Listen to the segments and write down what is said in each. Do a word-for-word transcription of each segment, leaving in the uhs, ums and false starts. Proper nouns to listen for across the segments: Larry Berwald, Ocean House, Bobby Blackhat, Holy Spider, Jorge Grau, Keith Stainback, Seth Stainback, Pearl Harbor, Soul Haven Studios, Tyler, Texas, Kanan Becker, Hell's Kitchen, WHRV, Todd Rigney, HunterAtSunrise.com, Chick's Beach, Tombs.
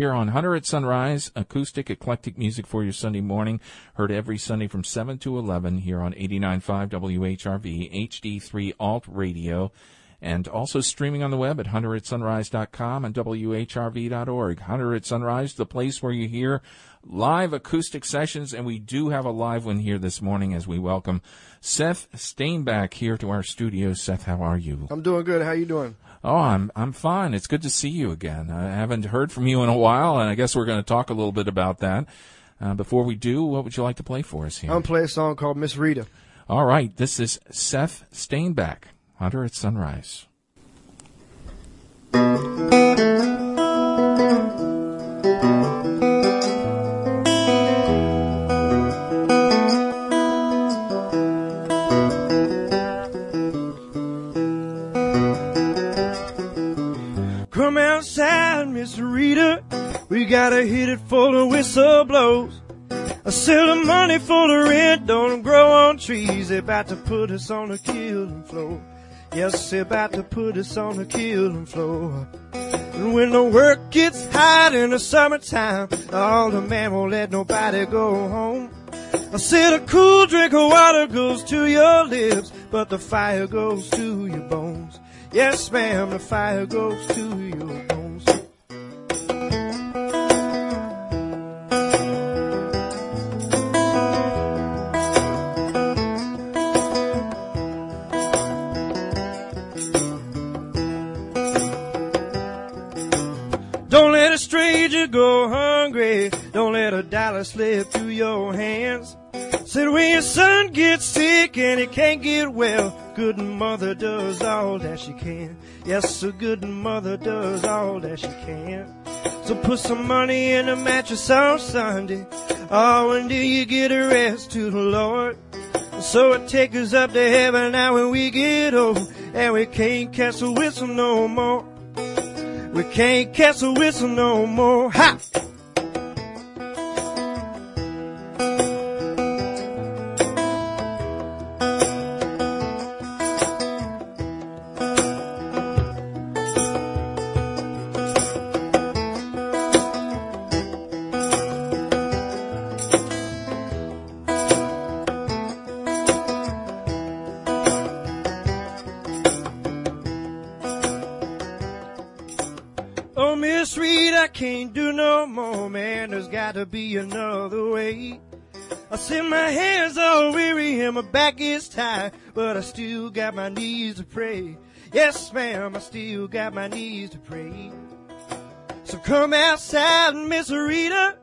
Here on Hunter at Sunrise, acoustic, eclectic music for your Sunday morning. Heard every Sunday from seven to eleven here on eighty-nine point five W H R V, H D three Alt Radio, and also streaming on the web at Hunter at Sunrise dot com and W H R V dot org. Hunter at Sunrise, the place where you hear live acoustic sessions, and we do have a live one here this morning as we welcome Seth Stainback here to our studio. Seth, how are you? I'm doing good. How you doing? Oh, I'm I'm fine. It's good to see you again. I haven't heard from you in a while, and I guess we're going to talk a little bit about that. Uh, before we do, what would you like to play for us here? I'm going to play a song called Miss Rita. All right. This is Seth Stainback, Hunter at Sunrise. Come outside, Miss Rita. We gotta hit it for the whistle blows. I sell the money for the rent. Don't grow on trees. They about to put us on the killing floor. Yes, they're about to put us on the killing floor. And when the work gets hot in the summertime, all the man won't let nobody go home. I said a cool drink of water goes to your lips, but the fire goes to your bones. Yes, ma'am, the fire goes to your bones. Don't let a stranger go hungry. Don't let a dollar slip through your hands. Said when your son gets sick and he can't get well, good mother does all that she can. Yes, a good mother does all that she can. So put some money in the mattress on Sunday. Oh, and do you get a rest to the Lord? So it takes us up to heaven now when we get old, and we can't catch the whistle no more. We can't catch a whistle no more. Ha! Can't do no more, man, there's gotta be another way. I said my hands are weary and my back is tired, but I still got my knees to pray. Yes, ma'am, I still got my knees to pray. So come outside, Miss Rita,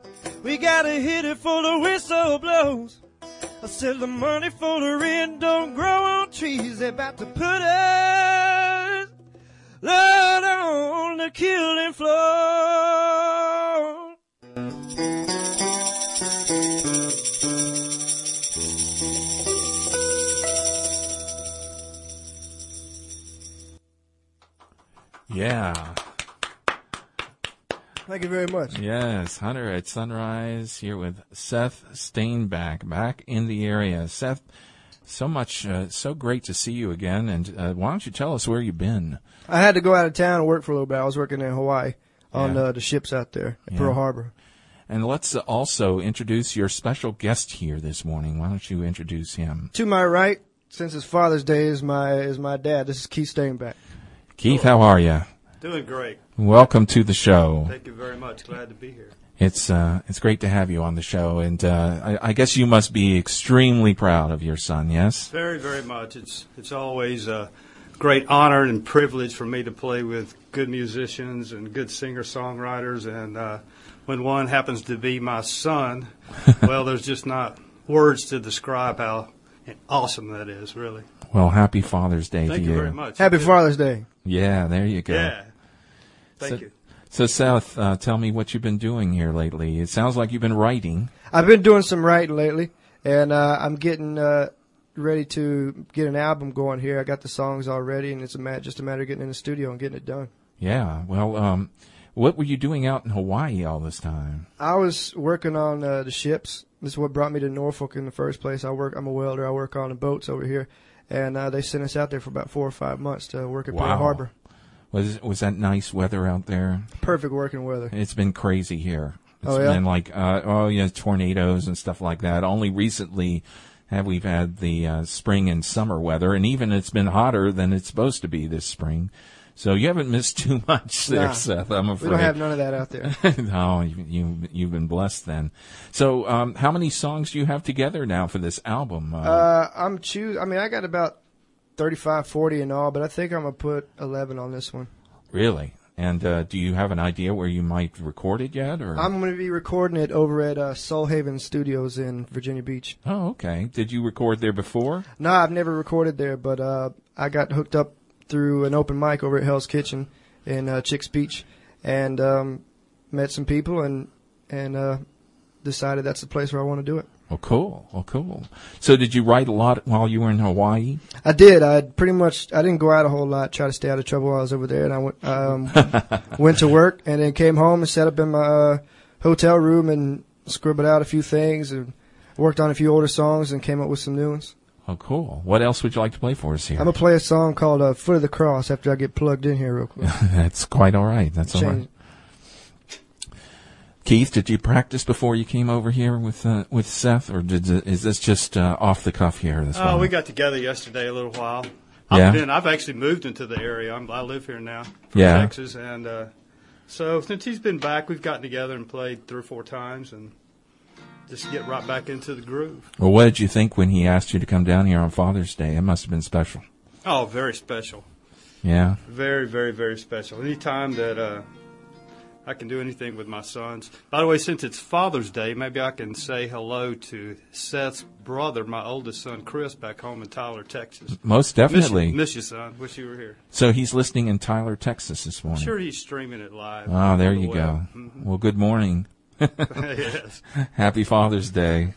we gotta hit it for the whistle blows. I said the money for the rent don't grow on trees, they're about to put us, Lord, on the killing floor. Yeah. Thank you very much. Yes, Hunter at Sunrise here with Seth Stainback, back in the area. Seth, so much, uh, so great to see you again. And uh, why don't you tell us where you've been? I had to go out of town and work for a little bit. I was working in Hawaii on yeah. uh, the ships out there at yeah. Pearl Harbor. And let's also introduce your special guest here this morning. Why don't you introduce him? To my right, since it's Father's Day, is my is my dad. This is Keith Stainback. Keith, how are you? Doing great. Welcome to the show. Thank you very much. Glad to be here. It's uh, it's great to have you on the show, and uh, I, I guess you must be extremely proud of your son. Yes, very, very much. It's it's always a great honor and privilege for me to play with good musicians and good singer-songwriters, and uh, when one happens to be my son, well, there's just not words to describe how awesome that is, really. Well, happy Father's Day Thank to you. Thank you very much. Happy Father's Day. Yeah, there you go. Yeah. Thank so, you. So, Seth, uh, tell me what you've been doing here lately. It sounds like you've been writing. I've been doing some writing lately, and uh, I'm getting uh, ready to get an album going here. I got the songs already, and it's a mat- just a matter of getting in the studio and getting it done. Yeah. Well, um, what were you doing out in Hawaii all this time? I was working on uh, the ships. This is what brought me to Norfolk in the first place. I work. I'm a welder. I work on the boats over here, and uh, they sent us out there for about four or five months to work at wow. Pearl Harbor. Was was that nice weather out there? Perfect working weather. It's been crazy here. It's oh, yeah? been like, uh, oh, yeah, tornadoes and stuff like that. Only recently have we had the uh, spring and summer weather, and even it's been hotter than it's supposed to be this spring. So you haven't missed too much there, nah, Seth, I'm afraid. We don't have none of that out there. No, you, you, you've been blessed then. So um, how many songs do you have together now for this album? Uh, uh, I'm choose. I mean, I got about thirty-five, forty in all, but I think I'm going to put eleven on this one. Really? And uh, do you have an idea where you might record it yet? Or I'm going to be recording it over at uh, Soul Haven Studios in Virginia Beach. Oh, okay. Did you record there before? No, I've never recorded there, but uh, I got hooked up through an open mic over at Hell's Kitchen in uh, Chick's Beach, and um, met some people and and uh, decided that's the place where I want to do it. Oh, cool. Oh, cool. So did you write a lot while you were in Hawaii? I did. I pretty much, I didn't go out a whole lot, try to stay out of trouble while I was over there. And I went, um, went to work and then came home and sat up in my uh, hotel room and scribbled out a few things and worked on a few older songs and came up with some new ones. Oh, cool. What else would you like to play for us here? I'm going to play a song called uh, Foot of the Cross after I get plugged in here real quick. That's quite all right. That's all right. Keith, did you practice before you came over here with uh, with Seth, or did is this just uh, off the cuff here? This oh, morning? We got together yesterday a little while. Yeah. I've, been, I've actually moved into the area. I'm, I live here now from yeah. Texas. And uh, so since he's been back, we've gotten together and played three or four times and just get right back into the groove. Well, what did you think when he asked you to come down here on Father's Day? It must have been special. Oh, very special. Yeah. Very, very, very special. Anytime that uh, I can do anything with my sons. By the way, since it's Father's Day, maybe I can say hello to Seth's brother, my oldest son, Chris, back home in Tyler, Texas. Most definitely. Miss you, miss you son. Wish you were here. So he's listening in Tyler, Texas this morning. I'm sure he's streaming it live. Oh, there you go. Mm-hmm. Well, good morning. Yes. Happy Father's Day.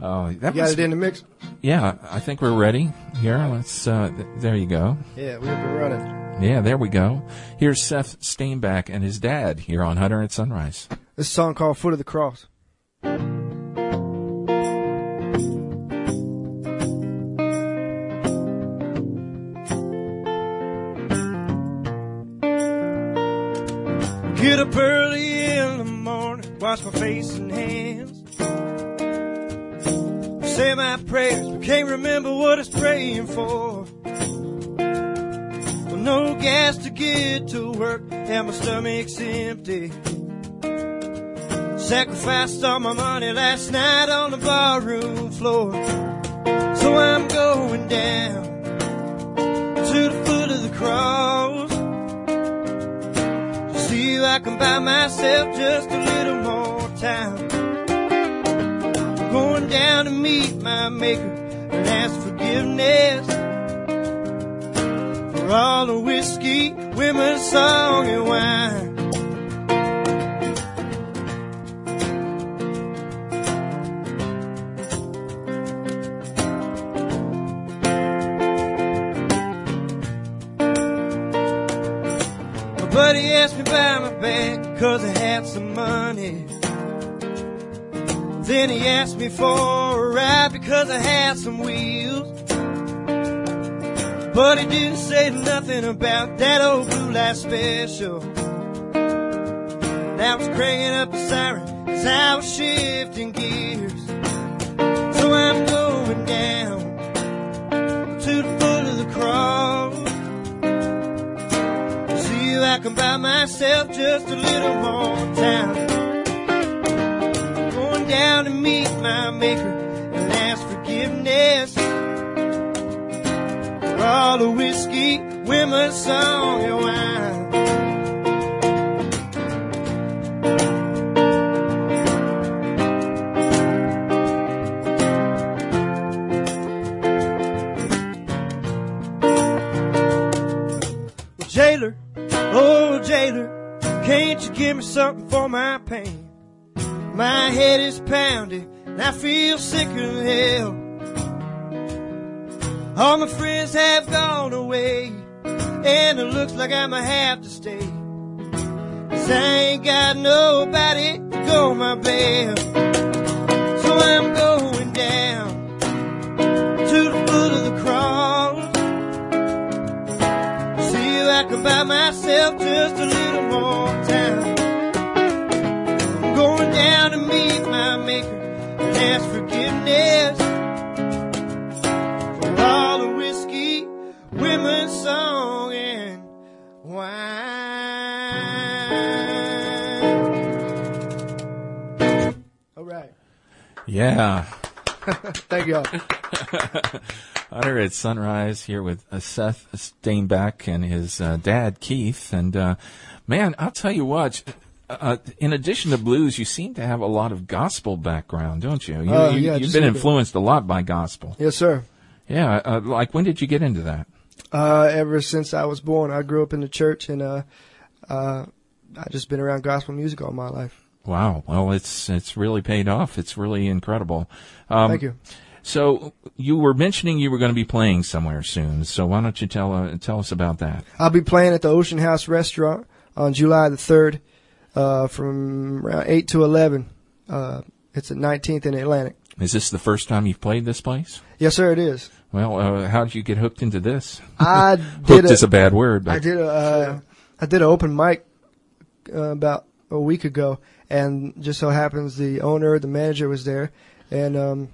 Oh, that you got it in the mix? Yeah, I think we're ready here. Let's. Uh, th- there you go. Yeah, we'll be running. Yeah, there we go. Here's Seth Stainback and his dad here on Hunter at Sunrise. This song called Foot of the Cross. Get up early in the morning, wash my face and hands. I say my prayers, but can't remember what I was praying for. Well, no gas to get to work, and my stomach's empty. Sacrificed all my money last night on the barroom floor. So I'm going down to the foot of the cross. See if I can buy myself just a little more time. I'm going down to meet my maker and ask forgiveness for all the whiskey, women, song, and wine. My buddy asked me by my back, cause I had some money. Then he asked me for a ride because I had some wheels. But he didn't say nothing about that old blue light special. And I was cranking up the siren as I was shifting gears. So I'm going down to the foot of the cross. I can buy myself just a little more time. Going down to meet my maker and ask forgiveness for all the whiskey, women, song, and wine. Can't you give me something for my pain? My head is pounding and I feel sicker than hell. All my friends have gone away and it looks like I'm gonna have to stay. 'Cause I ain't got nobody to go my bail. So I'm going down to the foot of the cross. See you like a myself just a little more time. I'm going down to meet my maker and ask forgiveness for all the whiskey, women's song, and wine. All right. Yeah. Thank you all. Hunter at Sunrise here with uh, Seth Stainback and his uh, dad, Keith. And, uh, man, I'll tell you what, uh, in addition to blues, you seem to have a lot of gospel background, don't you? you, uh, you yeah, you've been influenced a lot by gospel. Yes, sir. Yeah. Uh, like, when did you get into that? Uh, ever since I was born. I grew up in the church, and uh, uh, I've just been around gospel music all my life. Wow. Well, it's it's really paid off. It's really incredible. Um, Thank you. So you were mentioning you were going to be playing somewhere soon. So why don't you tell uh, tell us about that? I'll be playing at the Ocean House restaurant on July the third, uh, from around eight to eleven. Uh, it's at nineteenth and Atlantic. Is this the first time you've played this place? Yes, sir. It is. Well, uh, how did you get hooked into this? I did. Hooked a, is a bad word. But. I did. A, uh, I did an open mic uh, about a week ago. And just so happens the owner, the manager was there, and um,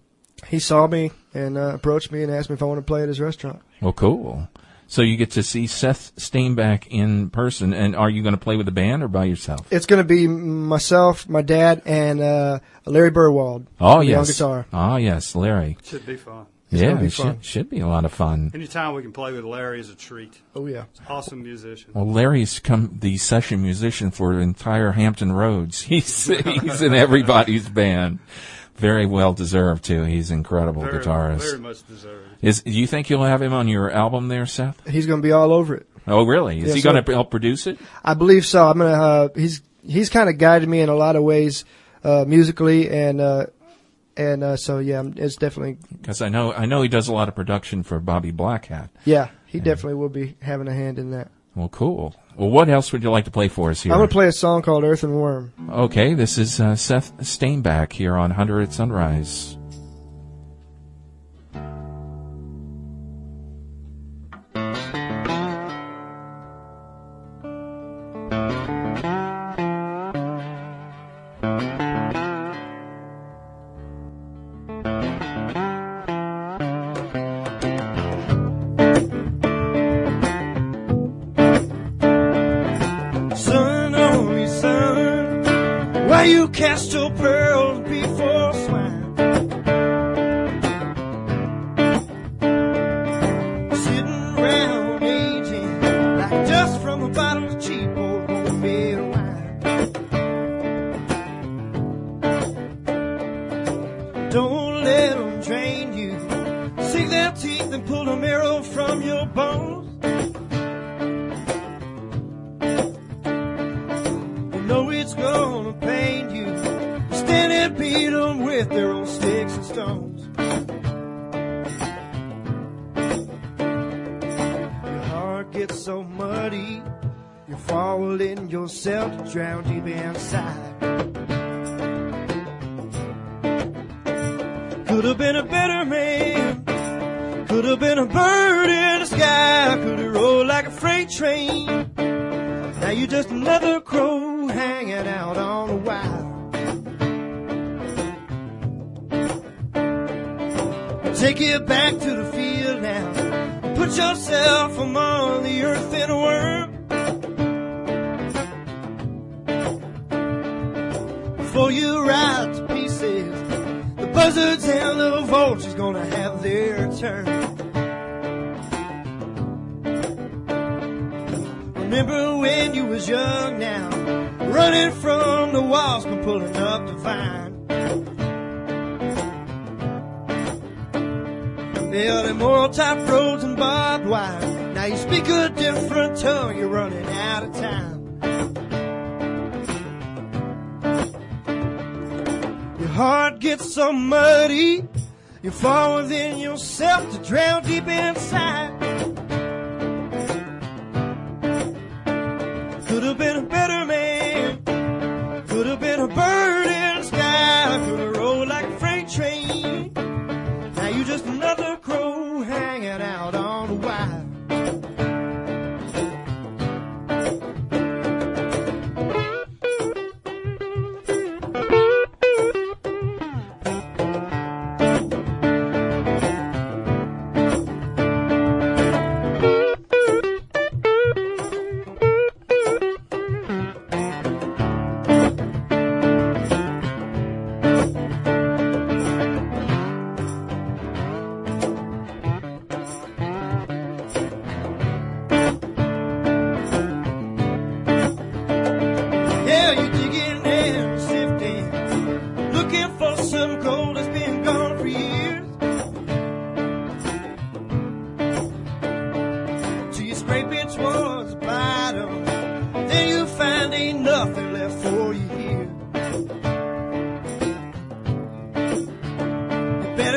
he saw me and uh, approached me and asked me if I want to play at his restaurant. Well, cool. So you get to see Seth Stainback in person, and are you going to play with the band or by yourself? It's going to be myself, my dad, and uh, Larry Berwald. Oh, yes. On guitar. Oh, yes, Larry. Should be fun. It's yeah, it should, should be a lot of fun. Anytime we can play with Larry is a treat. Oh, yeah. He's an awesome musician. Well, Larry's come the session musician for entire Hampton Roads. He's he's in everybody's band. Very well deserved, too. He's an incredible very, guitarist. Very much deserved. Is, do you think you'll have him on your album there, Seth? He's going to be all over it. Oh, really? Is yes, he going to help produce it? I believe so. I'm gonna. Uh, he's he's kind of guided me in a lot of ways uh, musically and uh And uh, so, yeah, it's definitely... Because I know I know he does a lot of production for Bobby Blackhat. Yeah, he and definitely will be having a hand in that. Well, cool. Well, what else would you like to play for us here? I'm going to play a song called Earth and Worm. Okay, this is uh, Seth Stainback here on Hunter at Sunrise.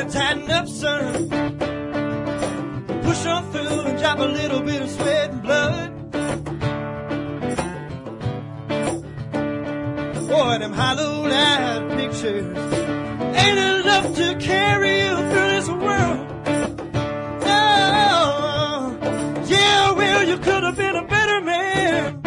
better tighten up, son. Push on through and drop a little bit of sweat and blood. Boy, them hollow-eyed pictures ain't enough to carry you through this world. No, yeah, well, you could have been a better man.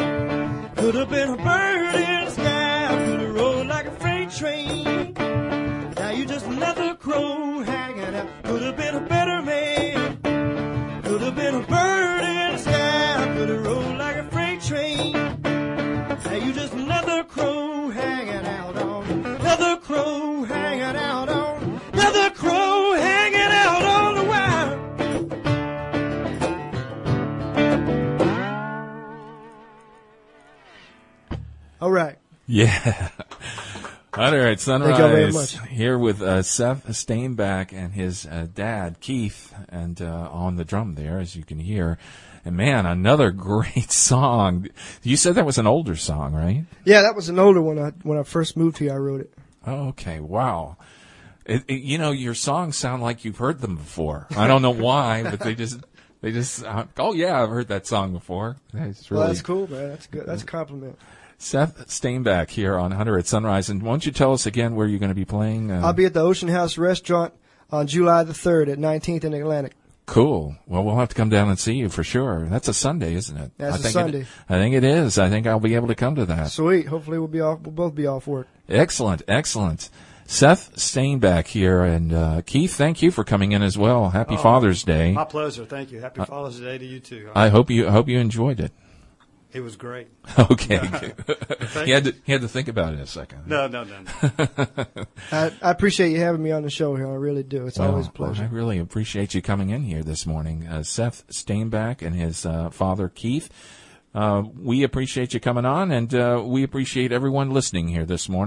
Could have been a bird in the sky. Could have rolled like a freight train. Now you just another crow hanging out. Could have been a better man. Could have been a bird in the sky. Could have rolled like a freight train. Now you just another crow hanging out on. Another crow hanging out on. Another crow hanging out on the wire. All right. Yeah. Hunter at Sunrise. Thank you very much. Here with uh, Seth Stainback and his uh, dad, Keith, and uh, on the drum there, as you can hear. And, man, another great song. You said that was an older song, right? Yeah, that was an older one. I, when I first moved here, I wrote it. Oh, okay. Wow. It, it, you know, your songs sound like you've heard them before. I don't know why, but they just... They just uh, oh, yeah, I've heard that song before. That's really, well, that's cool, man. That's good. That's a compliment. Seth Stainback here on Hunter at Sunrise. And won't you tell us again where you're going to be playing? Uh... I'll be at the Ocean House Restaurant on July the third at nineteenth and Atlantic. Cool. Well, we'll have to come down and see you for sure. That's a Sunday, isn't it? That's I think a Sunday. It, I think it is. I think I'll be able to come to that. Sweet. Hopefully we'll be off. We'll both be off work. Excellent. Excellent. Seth Stainback here. And uh, Keith, thank you for coming in as well. Happy oh, Father's Day. My pleasure. Thank you. Happy uh, Father's Day to you, too. I hope you, I hope you enjoyed it. It was great. Okay. he, had to, he had to think about it a second. No, no, no. no. I, I appreciate you having me on the show here. I really do. It's well, always a pleasure. I really appreciate you coming in here this morning. Uh, Seth Stainback and his uh, father, Keith. Uh, we appreciate you coming on, and uh, we appreciate everyone listening here this morning.